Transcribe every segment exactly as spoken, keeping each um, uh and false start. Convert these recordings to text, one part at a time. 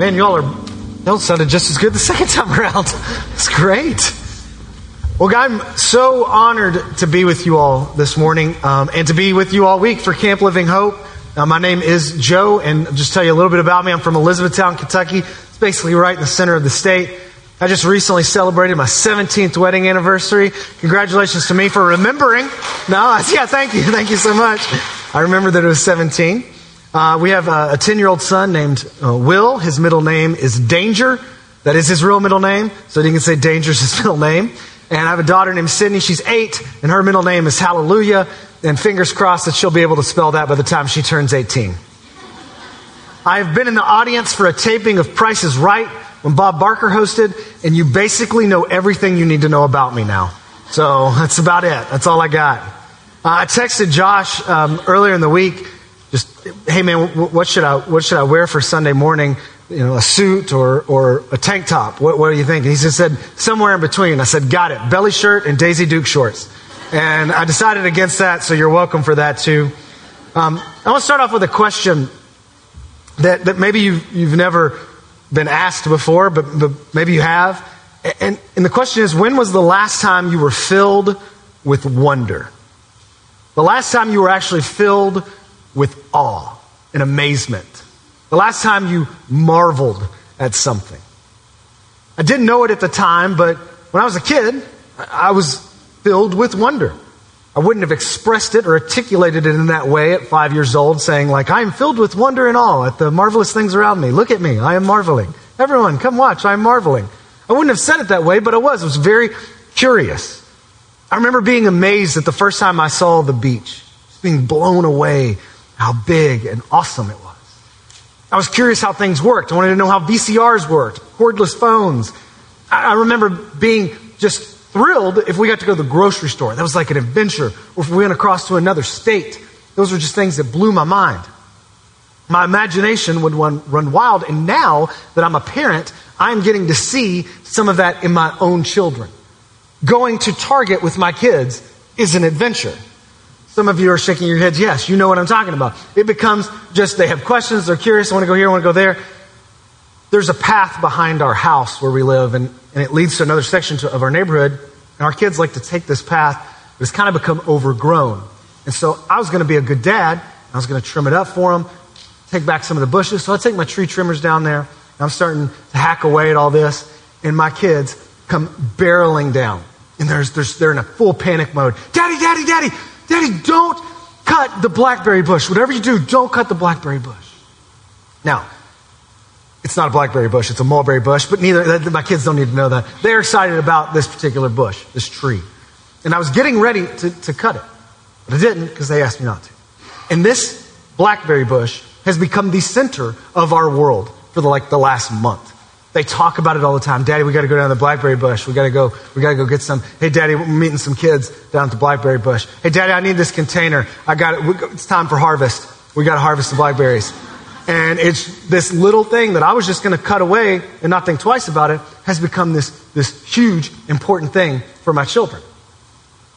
Man, y'all are, y'all sounded just as good the second time around. It's great. Well, I'm so honored to be with you all this morning um, and to be with you all week for Camp Living Hope. Uh, my name is Joe, and I'll just tell you a little bit about me. I'm from Elizabethtown, Kentucky. It's basically right in the center of the state. I just recently celebrated my seventeenth wedding anniversary. Congratulations to me for remembering. No, yeah, thank you. Thank you so much. I remember that it was seventeen. Uh, we have a, a ten-year-old son named uh, Will. His middle name is Danger. That is his real middle name, so you can say Danger is his middle name. And I have a daughter named Sydney. She's eight, and her middle name is Hallelujah. And fingers crossed that she'll be able to spell that by the time she turns eighteen. I've been in the audience for a taping of Price is Right when Bob Barker hosted, and you basically know everything you need to know about me now. So that's about it. That's all I got. Uh, I texted Josh um, earlier in the week. Just, hey man, what should I what should I wear for Sunday morning? You know, a suit or or a tank top. What what do you think? And he just said somewhere in between. I said, got it. Belly shirt and Daisy Duke shorts. And I decided against that, so you're welcome for that too. Um, I want to start off with a question that that maybe you've you've never been asked before, but, but maybe you have. And and the question is, when was the last time you were filled with wonder? The last time you were actually filled with awe and amazement. The last time you marveled at something. I didn't know it at the time, but when I was a kid, I was filled with wonder. I wouldn't have expressed it or articulated it in that way at five years old, saying like, I am filled with wonder and awe at the marvelous things around me. Look at me, I am marveling. Everyone, come watch, I am marveling. I wouldn't have said it that way, but I was. I was very curious. I remember being amazed at the first time I saw the beach, just being blown away how big and awesome it was. I was curious how things worked. I wanted to know how V C Rs worked, cordless phones. I remember being just thrilled if we got to go to the grocery store. That was like an adventure. Or if we went across to another state. Those were just things that blew my mind. My imagination would run, run wild. And now that I'm a parent, I'm getting to see some of that in my own children. Going to Target with my kids is an adventure. Some of you are shaking your heads. Yes, you know what I'm talking about. It becomes just they have questions. They're curious. I want to go here. I want to go there. There's a path behind our house where we live, and, and it leads to another section to, of our neighborhood. And our kids like to take this path, but it's kind of become overgrown. And so I was going to be a good dad. I was going to trim it up for them, take back some of the bushes. So I take my tree trimmers down there, and I'm starting to hack away at all this. And my kids come barreling down, and there's, there's, they're in a full panic mode. Daddy, daddy, daddy. Daddy, don't cut the blackberry bush. Whatever you do, don't cut the blackberry bush. Now, it's not a blackberry bush. It's a mulberry bush, but neither my kids don't need to know that. They're excited about this particular bush, this tree. And I was getting ready to, to cut it, but I didn't because they asked me not to. And this blackberry bush has become the center of our world for the, like the last month. They talk about it all the time. Daddy, we got to go down to the blackberry bush. We got to go. We got to go get some. Hey, Daddy, we're meeting some kids down at the blackberry bush. Hey, Daddy, I need this container. I got it. We, it's time for harvest. We got to harvest the blackberries. And it's this little thing that I was just going to cut away and not think twice about it has become this this huge important thing for my children.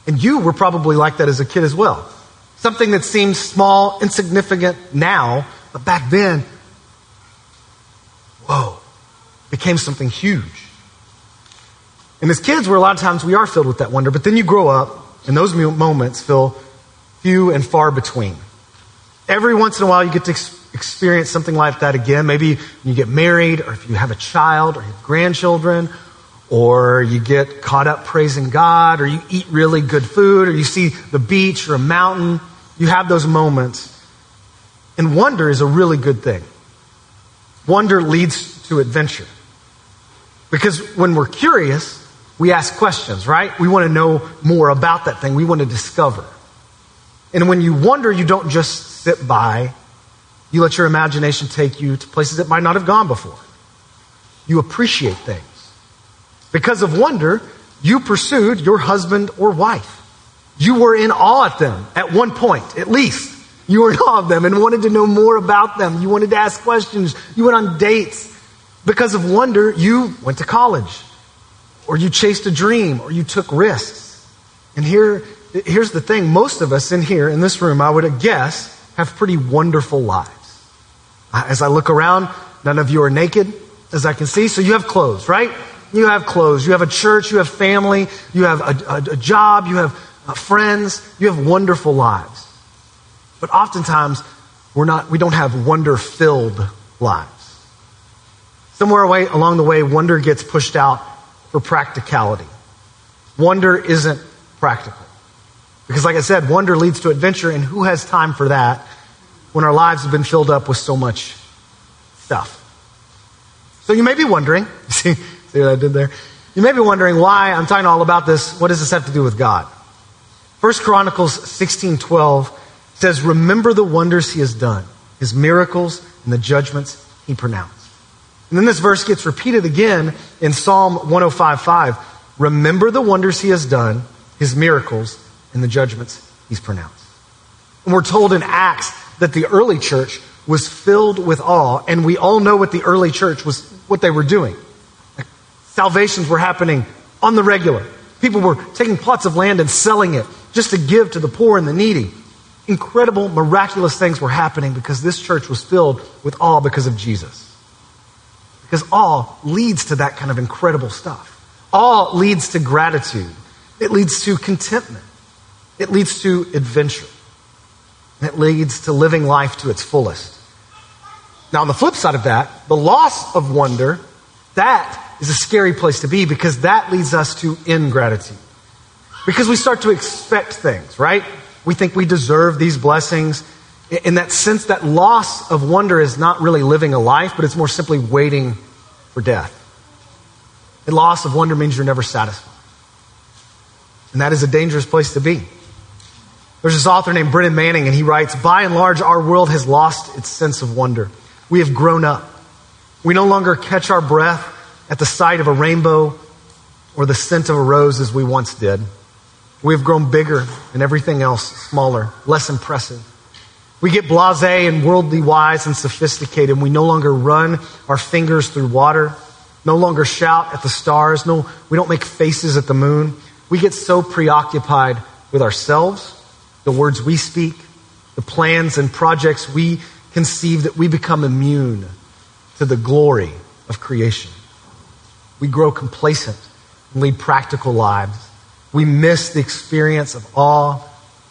And you were probably like that as a kid as well. Something that seems small, insignificant now, but back then, whoa. Became something huge. And as kids, we're a lot of times we are filled with that wonder, but then you grow up and those moments feel few and far between. Every once in a while you get to ex- experience something like that again. Maybe you get married, or if you have a child or you have grandchildren, or you get caught up praising God, or you eat really good food, or you see the beach or a mountain. You have those moments. And wonder is a really good thing. Wonder leads to adventure. Because when we're curious, we ask questions, right? We want to know more about that thing. We want to discover. And when you wonder, you don't just sit by. You let your imagination take you to places that might not have gone before. You appreciate things. Because of wonder, you pursued your husband or wife. You were in awe at them at one point, at least. You were in awe of them and wanted to know more about them. You wanted to ask questions. You went on dates. Because of wonder, you went to college, or you chased a dream, or you took risks. And here, here's the thing. Most of us in here, in this room, I would guess, have pretty wonderful lives. As I look around None of you are naked, as I can see. So you have clothes, right? You have clothes. You have a church. You have family. You have a, a, a job. You have uh, friends. You have wonderful lives. But oftentimes, we're not, we don't have wonder-filled lives. Somewhere away, along the way, wonder gets pushed out for practicality. Wonder isn't practical. Because like I said, wonder leads to adventure, and who has time for that when our lives have been filled up with so much stuff? So you may be wondering, see, see what I did there? You may be wondering why I'm talking all about this. What does this have to do with God? First Chronicles sixteen twelve says, remember the wonders he has done, his miracles and the judgments he pronounced. And then this verse gets repeated again in Psalm one oh five five. Remember the wonders he has done, his miracles, and the judgments he's pronounced. And we're told in Acts that the early church was filled with awe, and we all know what the early church was, what they were doing. Like, salvations were happening on the regular. People were taking plots of land and selling it just to give to the poor and the needy. Incredible, miraculous things were happening because this church was filled with awe because of Jesus. Because awe leads to that kind of incredible stuff. Awe leads to gratitude. It leads to contentment. It leads to adventure. And it leads to living life to its fullest. Now, on the flip side of that, the loss of wonder, that is a scary place to be because that leads us to ingratitude. Because we start to expect things, right? We think we deserve these blessings. In that sense, that loss of wonder is not really living a life, but it's more simply waiting for death. And loss of wonder means you're never satisfied. And that is a dangerous place to be. There's this author named Brennan Manning, and he writes, by and large, our world has lost its sense of wonder. We have grown up. We no longer catch our breath at the sight of a rainbow or the scent of a rose as we once did. We have grown bigger and everything else smaller, less impressive. We get blasé and worldly wise and sophisticated. We no longer run our fingers through water, no longer shout at the stars. No, we don't make faces at the moon. We get so preoccupied with ourselves, the words we speak, the plans and projects we conceive, that we become immune to the glory of creation. We grow complacent and lead practical lives. We miss the experience of awe,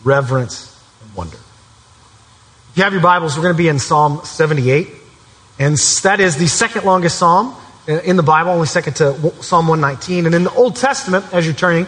reverence, and wonder. If you have your Bibles, we're going to be in Psalm seventy-eight. And that is the second longest psalm in the Bible, only second to Psalm one nineteen. And in the Old Testament, as you're turning,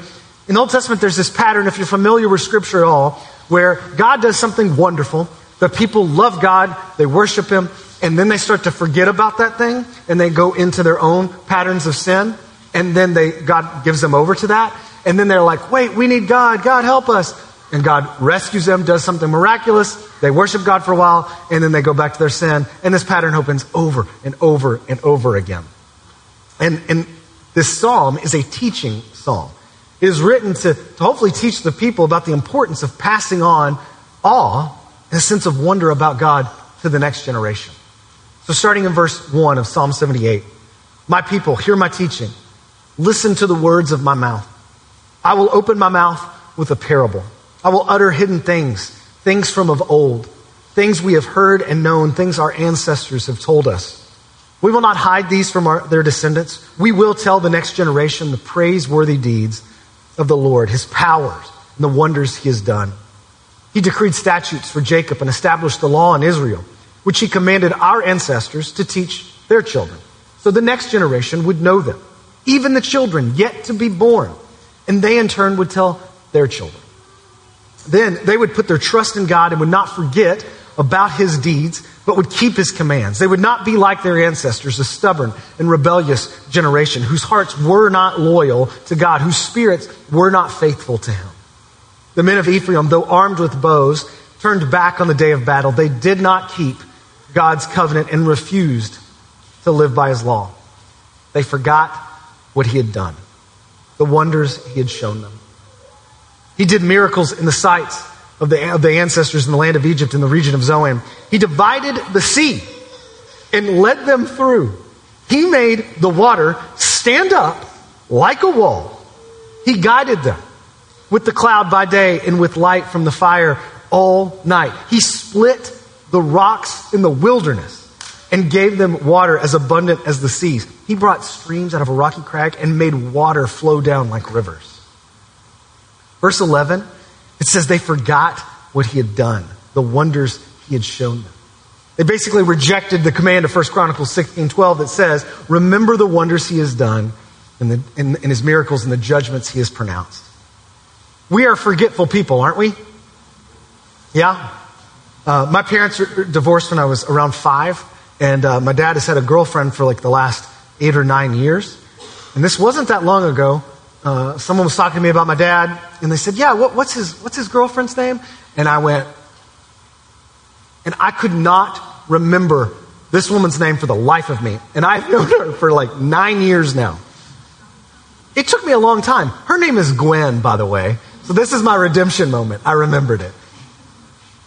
in the Old Testament, there's this pattern, if you're familiar with Scripture at all, where God does something wonderful. The people love God, they worship Him, and then they start to forget about that thing, and they go into their own patterns of sin, and then they God gives them over to that. And then they're like, wait, we need God. God, help us. And God rescues them, does something miraculous. They worship God for a while, and then they go back to their sin. And this pattern opens over and over and over again. And, and this psalm is a teaching psalm. It is written to, to hopefully teach the people about the importance of passing on awe and a sense of wonder about God to the next generation. So starting in verse one of Psalm seventy-eight, my people, hear my teaching. Listen to the words of my mouth. I will open my mouth with a parable. I will utter hidden things, things from of old, things we have heard and known, things our ancestors have told us. We will not hide these from our, their descendants. We will tell the next generation the praiseworthy deeds of the Lord, his powers, and the wonders he has done. He decreed statutes for Jacob and established the law in Israel, which he commanded our ancestors to teach their children, so the next generation would know them, even the children yet to be born. And they in turn would tell their children. Then they would put their trust in God and would not forget about his deeds, but would keep his commands. They would not be like their ancestors, a stubborn and rebellious generation whose hearts were not loyal to God, whose spirits were not faithful to him. The men of Ephraim, though armed with bows, turned back on the day of battle. They did not keep God's covenant and refused to live by his law. They forgot what he had done, the wonders he had shown them. He did miracles in the sights of the, of the ancestors in the land of Egypt in the region of Zoan. He divided the sea and led them through. He made the water stand up like a wall. He guided them with the cloud by day and with light from the fire all night. He split the rocks in the wilderness. and gave them water as abundant as the seas. He brought streams out of a rocky crag and made water flow down like rivers. Verse eleven, it says they forgot what he had done, the wonders he had shown them. They basically rejected the command of First Chronicles sixteen twelve that says, remember the wonders he has done and, the, and, and his miracles and the judgments he has pronounced. We are forgetful people, aren't we? Yeah. Uh, my parents were divorced when I was around five, and uh, my dad has had a girlfriend for like the last eight or nine years. And this wasn't that long ago. Uh, someone was talking to me about my dad, and they said, yeah, what, what's his what's his girlfriend's name? And I went, and I could not remember this woman's name for the life of me. And I've known her for like nine years now. It took me a long time. Her name is Gwen, by the way. So this is my redemption moment. I remembered it.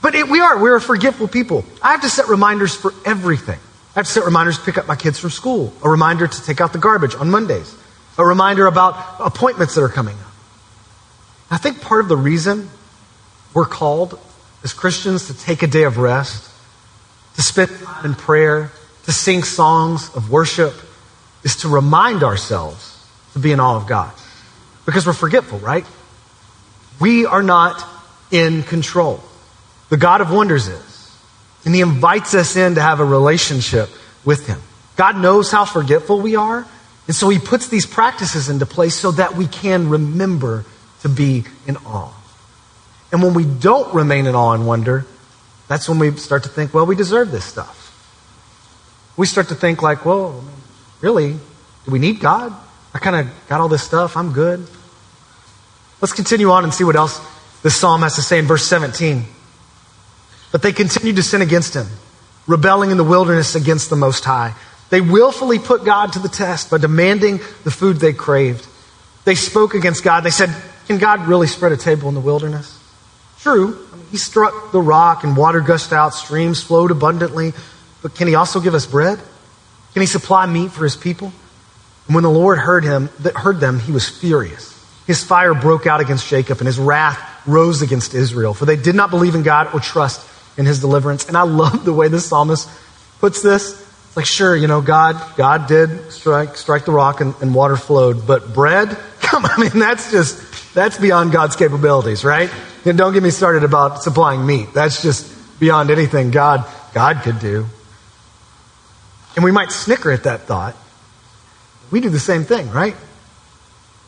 But it, we are. We're a forgetful people. I have to set reminders for everything. I have to set reminders to pick up my kids from school. A reminder to take out the garbage on Mondays. A reminder about appointments that are coming up. I think part of the reason we're called as Christians to take a day of rest, to spend time in prayer, to sing songs of worship, is to remind ourselves to be in awe of God. Because we're forgetful, right? We are not in control. The God of wonders is. And he invites us in to have a relationship with him. God knows how forgetful we are. And so he puts these practices into place so that we can remember to be in awe. And when we don't remain in awe and wonder, that's when we start to think, well, we deserve this stuff. We start to think like, well, really, do we need God? I kind of got all this stuff. I'm good. Let's continue on and see what else this psalm has to say in verse seventeen. But they continued to sin against him, rebelling in the wilderness against the Most High. They willfully put God to the test by demanding the food they craved. They spoke against God. They said, can God really spread a table in the wilderness? True, I mean, he struck the rock and water gushed out, streams flowed abundantly, but can he also give us bread? Can he supply meat for his people? And when the Lord heard him, heard them, he was furious. His fire broke out against Jacob and his wrath rose against Israel, for they did not believe in God or trust in his deliverance. And I love the way the psalmist puts this. It's like, sure, you know, God, God did strike, strike the rock and, and water flowed, but bread? Come on, I mean, that's just... That's beyond God's capabilities, right? And don't get me started about supplying meat. That's just beyond anything God, God could do. And we might snicker at that thought. We do the same thing, right?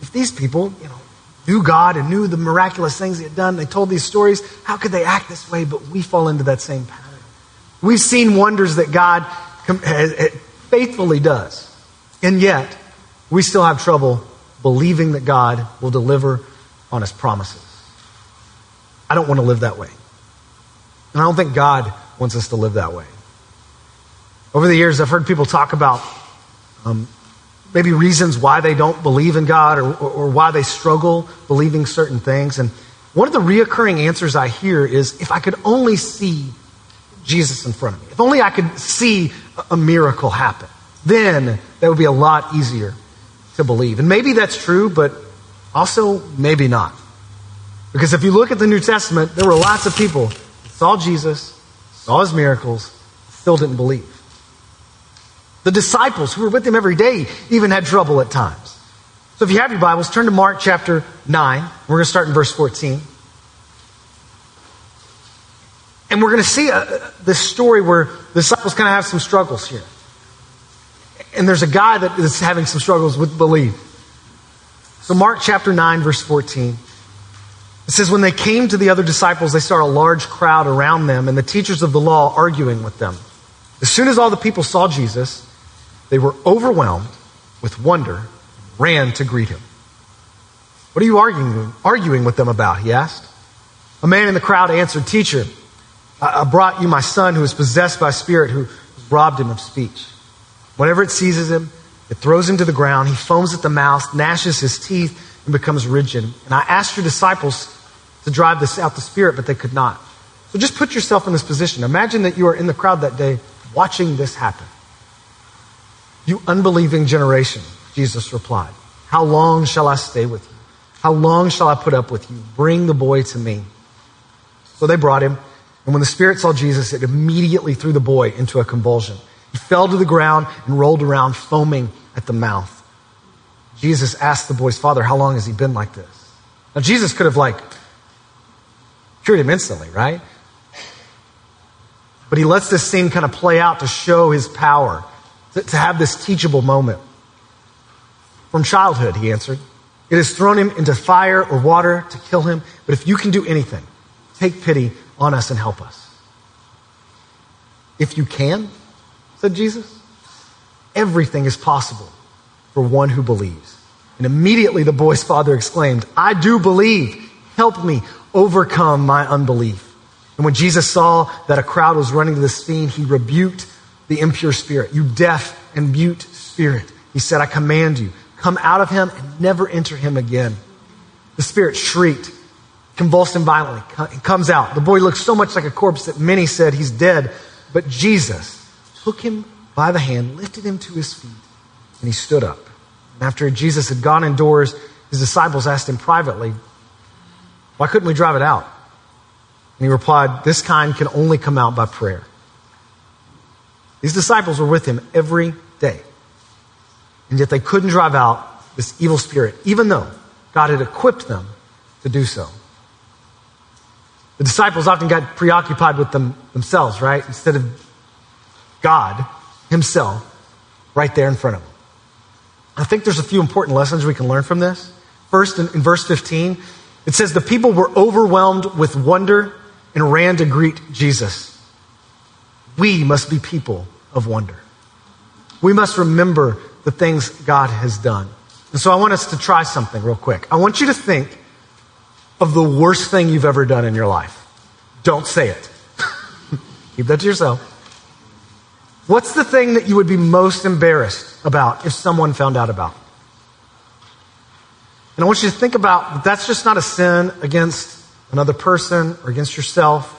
If these people, you know, knew God and knew the miraculous things he had done, they told these stories, how could they act this way? But we fall into that same pattern. We've seen wonders that God faithfully does. And yet, we still have trouble believing that God will deliver on his promises. I don't want to live that way. And I don't think God wants us to live that way. Over the years, I've heard people talk about um, maybe reasons why they don't believe in God or, or, or why they struggle believing certain things. And one of the reoccurring answers I hear is, if I could only see Jesus in front of me, if only I could see a miracle happen, then that would be a lot easier to believe. And maybe that's true, but also maybe not. Because if you look at the New Testament, there were lots of people that saw Jesus, saw his miracles, still didn't believe. The disciples who were with him every day even had trouble at times. So if you have your Bibles, turn to Mark chapter nine. We're going to start in verse fourteen. And we're going to see uh, this story where the disciples kind of have some struggles here. And there's a guy that is having some struggles with belief. So Mark chapter nine, verse fourteen. It says, when they came to the other disciples, they saw a large crowd around them and the teachers of the law arguing with them. As soon as all the people saw Jesus, they were overwhelmed with wonder and ran to greet him. What are you arguing, arguing with them about? He asked. A man in the crowd answered, teacher, I, I brought you my son who is possessed by a spirit who has robbed him of speech. Whenever it seizes him, it throws him to the ground. He foams at the mouth, gnashes his teeth, and becomes rigid. And I asked your disciples to drive this out the spirit, but they could not. So just put yourself in this position. Imagine that you are in the crowd that day watching this happen. You unbelieving generation, Jesus replied. How long shall I stay with you? How long shall I put up with you? Bring the boy to me. So they brought him. And when the spirit saw Jesus, it immediately threw the boy into a convulsion. He fell to the ground and rolled around, foaming at the mouth. Jesus asked the boy's father, how long has he been like this? Now, Jesus could have, like, cured him instantly, right? But he lets this scene kind of play out to show his power, to, to have this teachable moment. From childhood, he answered, it has thrown him into fire or water to kill him, but if you can do anything, take pity on us and help us. If you can, said Jesus, everything is possible for one who believes. And immediately the boy's father exclaimed, I do believe. Help me overcome my unbelief. And when Jesus saw that a crowd was running to the scene, he rebuked the impure spirit. You deaf and mute spirit, he said, I command you, come out of him and never enter him again. The spirit shrieked, convulsed him violently, and comes out. The boy looked so much like a corpse that many said he's dead. But Jesus took him by the hand, lifted him to his feet, and he stood up. And after Jesus had gone indoors, his disciples asked him privately, why couldn't we drive it out? And he replied, this kind can only come out by prayer. These disciples were with him every day, and yet they couldn't drive out this evil spirit, even though God had equipped them to do so. The disciples often got preoccupied with them themselves, right? Instead of God himself right there in front of them. I think there's a few important lessons we can learn from this. First, in, in verse fifteen, it says, the people were overwhelmed with wonder and ran to greet Jesus. We must be people of wonder. We must remember the things God has done. And so I want us to try something real quick. I want you to think of the worst thing you've ever done in your life. Don't say it. Keep that to yourself. What's the thing that you would be most embarrassed about if someone found out about? And I want you to think about that. That's just not a sin against another person or against yourself,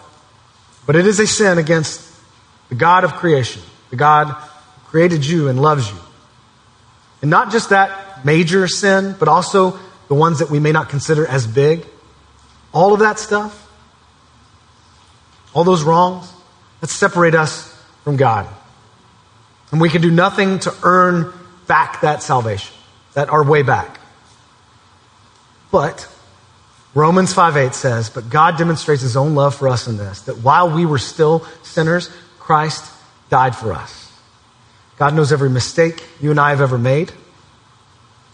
but it is a sin against the God of creation, the God who created you and loves you. And not just that major sin, but also the ones that we may not consider as big, all of that stuff, all those wrongs, that separate us from God. And we can do nothing to earn back that salvation, that our way back. But Romans five eight says, but God demonstrates his own love for us in this, that while we were still sinners, Christ died for us. God knows every mistake you and I have ever made.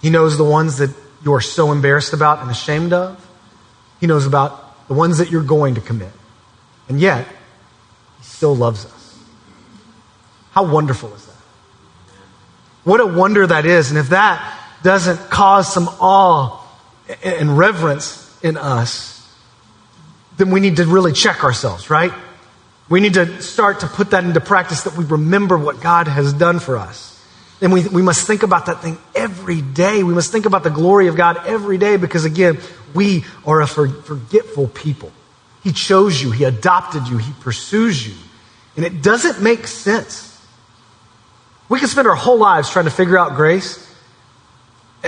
He knows the ones that you are so embarrassed about and ashamed of. He knows about the ones that you're going to commit. And yet, he still loves us. How wonderful is that? What a wonder that is. And if that doesn't cause some awe and reverence in us, then we need to really check ourselves, right? We need to start to put that into practice, that we remember what God has done for us. And we, we must think about that thing every day. We must think about the glory of God every day, because again, we are a forgetful people. He chose you. He adopted you. He pursues you. And it doesn't make sense. We can spend our whole lives trying to figure out grace,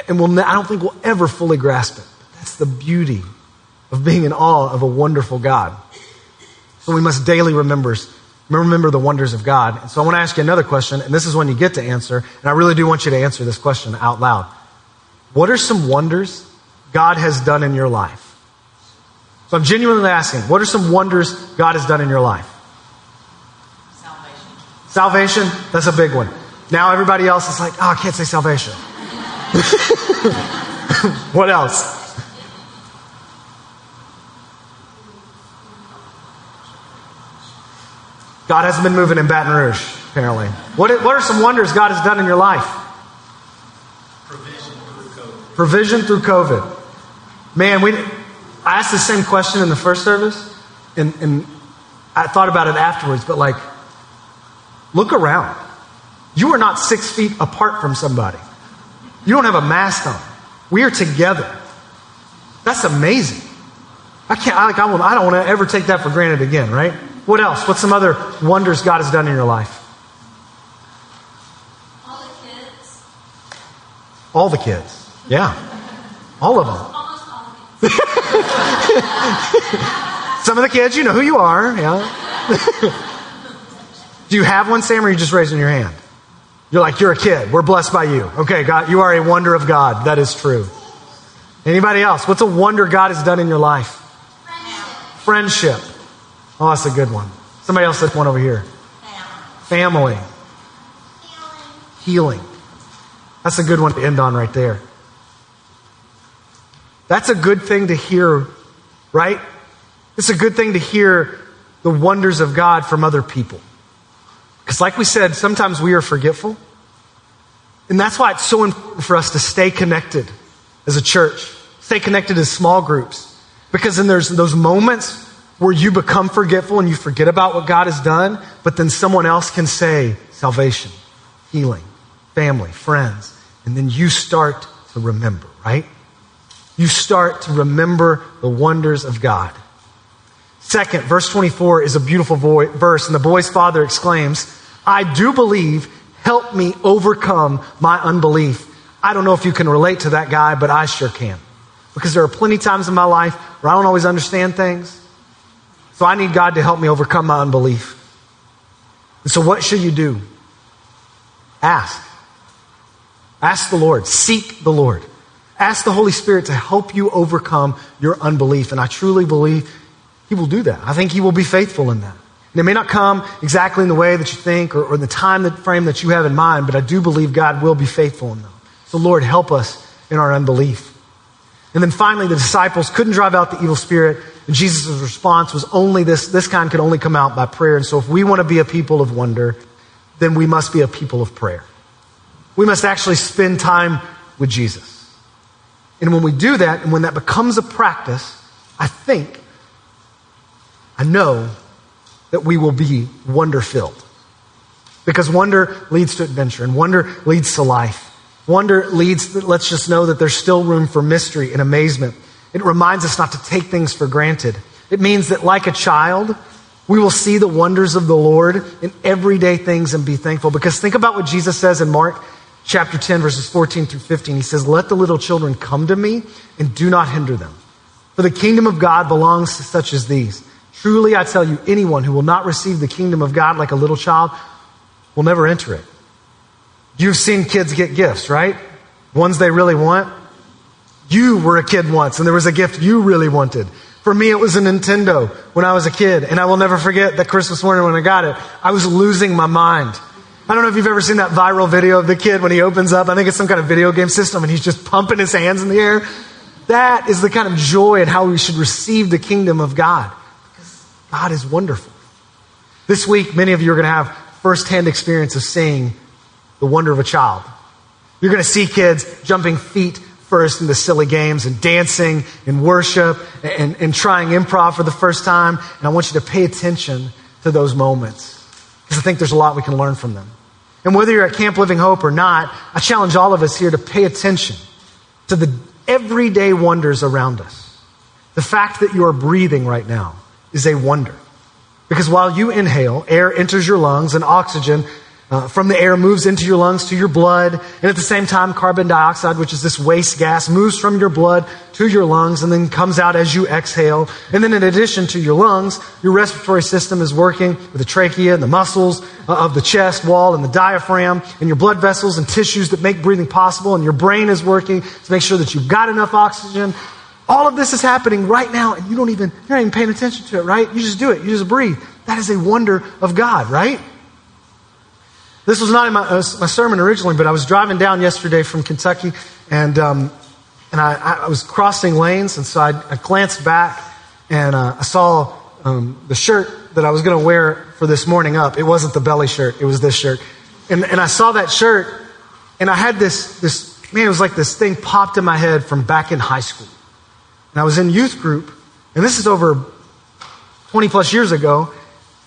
and we'll, I don't think we'll ever fully grasp it. That's the beauty of being in awe of a wonderful God. So we must daily remember Remember the wonders of God. And so I want to ask you another question, and this is one you get to answer, and I really do want you to answer this question out loud. What are some wonders God has done in your life? So I'm genuinely asking, what are some wonders God has done in your life? Salvation. Salvation, that's a big one. Now everybody else is like, oh, I can't say salvation. What else? God hasn't been moving in Baton Rouge, apparently. What, what are some wonders God has done in your life? Provision through COVID. Provision through COVID. Man, we, I asked the same question in the first service, and, and I thought about it afterwards, but like, look around. You are not six feet apart from somebody. You don't have a mask on. We are together. That's amazing. I can't, I, like, I, I don't want to ever take that for granted again, right? What else? What's some other wonders God has done in your life? All the kids. All the kids. Yeah. All of them. Almost all the kids. Some of the kids, you know who you are. Yeah. Do you have one, Sam, or are you just raising your hand? You're like, you're a kid. We're blessed by you. Okay, God, you are a wonder of God. That is true. Anybody else? What's a wonder God has done in your life? Friendship. Friendship. Oh, that's a good one. Somebody else took one over here. Family. Family. Healing. Healing. That's a good one to end on right there. That's a good thing to hear, right? It's a good thing to hear the wonders of God from other people. Because like we said, sometimes we are forgetful. And that's why it's so important for us to stay connected as a church. Stay connected as small groups. Because then there's those moments where you become forgetful and you forget about what God has done, but then someone else can say salvation, healing, family, friends. And then you start to remember, right? You start to remember the wonders of God. Second, verse twenty-four is a beautiful boy, verse, and the boy's father exclaims, I do believe, help me overcome my unbelief. I don't know if you can relate to that guy, but I sure can. Because there are plenty of times in my life where I don't always understand things. So I need God to help me overcome my unbelief. And so what should you do? Ask. Ask the Lord. Seek the Lord. Ask the Holy Spirit to help you overcome your unbelief. And I truly believe He will do that. I think He will be faithful in that. And it may not come exactly in the way that you think or, or the time that frame that you have in mind, but I do believe God will be faithful in them. So Lord, help us in our unbelief. And then finally, the disciples couldn't drive out the evil spirit. And Jesus' response was only this, this kind could only come out by prayer. And so if we want to be a people of wonder, then we must be a people of prayer. We must actually spend time with Jesus. And when we do that, and when that becomes a practice, I think, I know that we will be wonder-filled. Because wonder leads to adventure, and wonder leads to life. Wonder leads, to, let's just know that there's still room for mystery and amazement. It reminds us not to take things for granted. It means that like a child, we will see the wonders of the Lord in everyday things and be thankful. Because think about what Jesus says in Mark chapter ten, verses fourteen through fifteen. He says, let the little children come to me and do not hinder them. For the kingdom of God belongs to such as these. Truly, I tell you, anyone who will not receive the kingdom of God like a little child will never enter it. You've seen kids get gifts, right? Ones they really want. You were a kid once, and there was a gift you really wanted. For me, it was a Nintendo when I was a kid, and I will never forget that Christmas morning when I got it, I was losing my mind. I don't know if you've ever seen that viral video of the kid when he opens up. I think it's some kind of video game system, and he's just pumping his hands in the air. That is the kind of joy and how we should receive the kingdom of God. Because God is wonderful. This week, many of you are going to have firsthand experience of seeing the wonder of a child. You're going to see kids jumping feet first in the silly games and dancing and worship and, and trying improv for the first time. And I want you to pay attention to those moments because I think there's a lot we can learn from them. And whether you're at Camp Living Hope or not, I challenge all of us here to pay attention to the everyday wonders around us. The fact that you are breathing right now is a wonder because while you inhale, air enters your lungs and oxygen Uh, from the air moves into your lungs to your blood, and at the same time carbon dioxide, which is this waste gas, moves from your blood to your lungs and then comes out as you exhale. And then in addition to your lungs, your respiratory system is working with the trachea and the muscles of the chest wall and the diaphragm and your blood vessels and tissues that make breathing possible, and your brain is working to make sure that you've got enough oxygen. All of this is happening right now, and you don't even, you're not even paying attention to it, right? You just do it. You just breathe. That is a wonder of God, right? This was not in my, uh, my sermon originally, but I was driving down yesterday from Kentucky, and um, and I, I was crossing lanes, and so I, I glanced back, and uh, I saw um, the shirt that I was going to wear for this morning up. It wasn't the belly shirt. It was this shirt. And and I saw that shirt, and I had this, this man, it was like this thing popped in my head from back in high school. And I was in youth group, and this is over twenty plus years ago.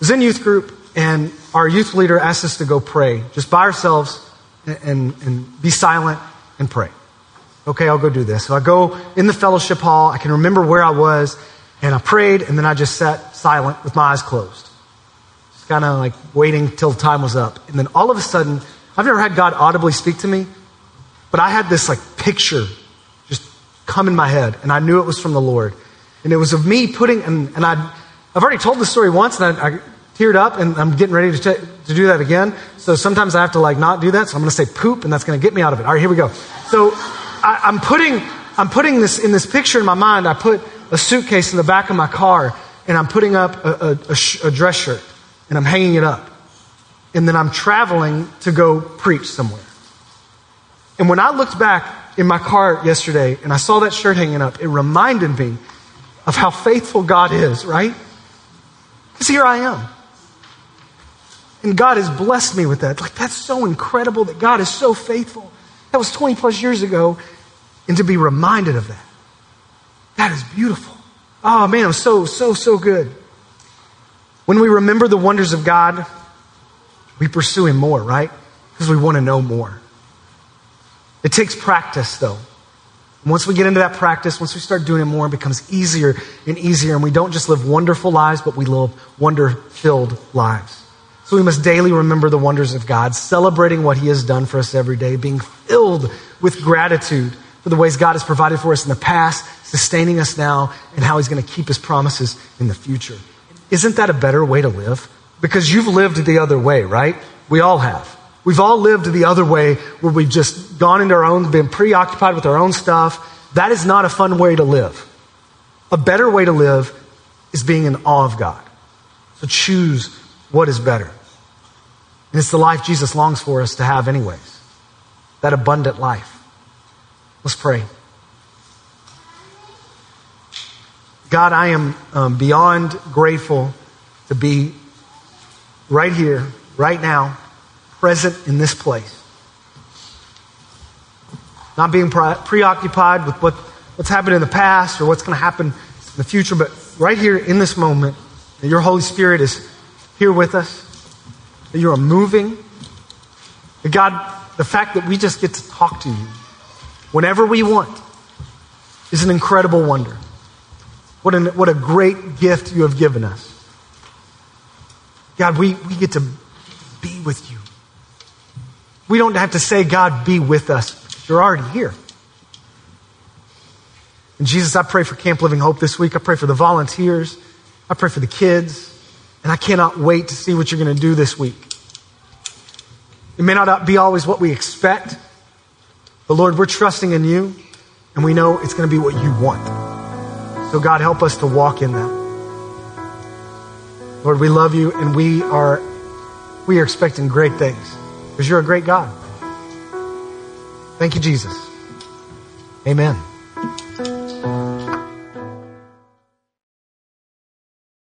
I was in youth group, and our youth leader asked us to go pray, just by ourselves, and, and, and be silent and pray. Okay, I'll go do this. So I go in the fellowship hall. I can remember where I was, and I prayed, and then I just sat silent with my eyes closed. Just kind of like waiting till time was up. And then all of a sudden, I've never had God audibly speak to me, but I had this like picture just come in my head, and I knew it was from the Lord. And it was of me putting, and, and I'd, I've already told this story once, and I... I teared up, and I'm getting ready to, t- to do that again. So sometimes I have to like not do that. So I'm going to say poop, and that's going to get me out of it. All right, here we go. So I, I'm putting I'm putting this in this picture in my mind. I put a suitcase in the back of my car, and I'm putting up a, a, a, sh- a dress shirt, and I'm hanging it up, and then I'm traveling to go preach somewhere. And when I looked back in my car yesterday, and I saw that shirt hanging up, it reminded me of how faithful God is, right? Because here I am. And God has blessed me with that. Like, that's so incredible that God is so faithful. That was twenty plus years ago. And to be reminded of that, that is beautiful. Oh man, it was so, so, so good. When we remember the wonders of God, we pursue Him more, right? Because we want to know more. It takes practice, though. And once we get into that practice, once we start doing it more, it becomes easier and easier. And we don't just live wonderful lives, but we live wonder-filled lives. So we must daily remember the wonders of God, celebrating what He has done for us every day, being filled with gratitude for the ways God has provided for us in the past, sustaining us now, and how He's going to keep His promises in the future. Isn't that a better way to live? Because you've lived the other way, right? We all have. We've all lived the other way where we've just gone into our own, been preoccupied with our own stuff. That is not a fun way to live. A better way to live is being in awe of God. So choose what is better. And it's the life Jesus longs for us to have anyways. That abundant life. Let's pray. God, I am um, beyond grateful to be right here, right now, present in this place. Not being pre- preoccupied with what, what's happened in the past or what's going to happen in the future, but right here in this moment, that your Holy Spirit is here with us, that you are moving. And God, the fact that we just get to talk to you whenever we want is an incredible wonder. What, an, what a great gift you have given us. God, we, we get to be with you. We don't have to say, God, be with us. You're already here. And Jesus, I pray for Camp Living Hope this week. I pray for the volunteers. I pray for the kids. And I cannot wait to see what you're going to do this week. It may not be always what we expect, but Lord, we're trusting in you, and we know it's going to be what you want. So God, help us to walk in that. Lord, we love you, and we are we are expecting great things, because you're a great God. Thank you, Jesus. Amen.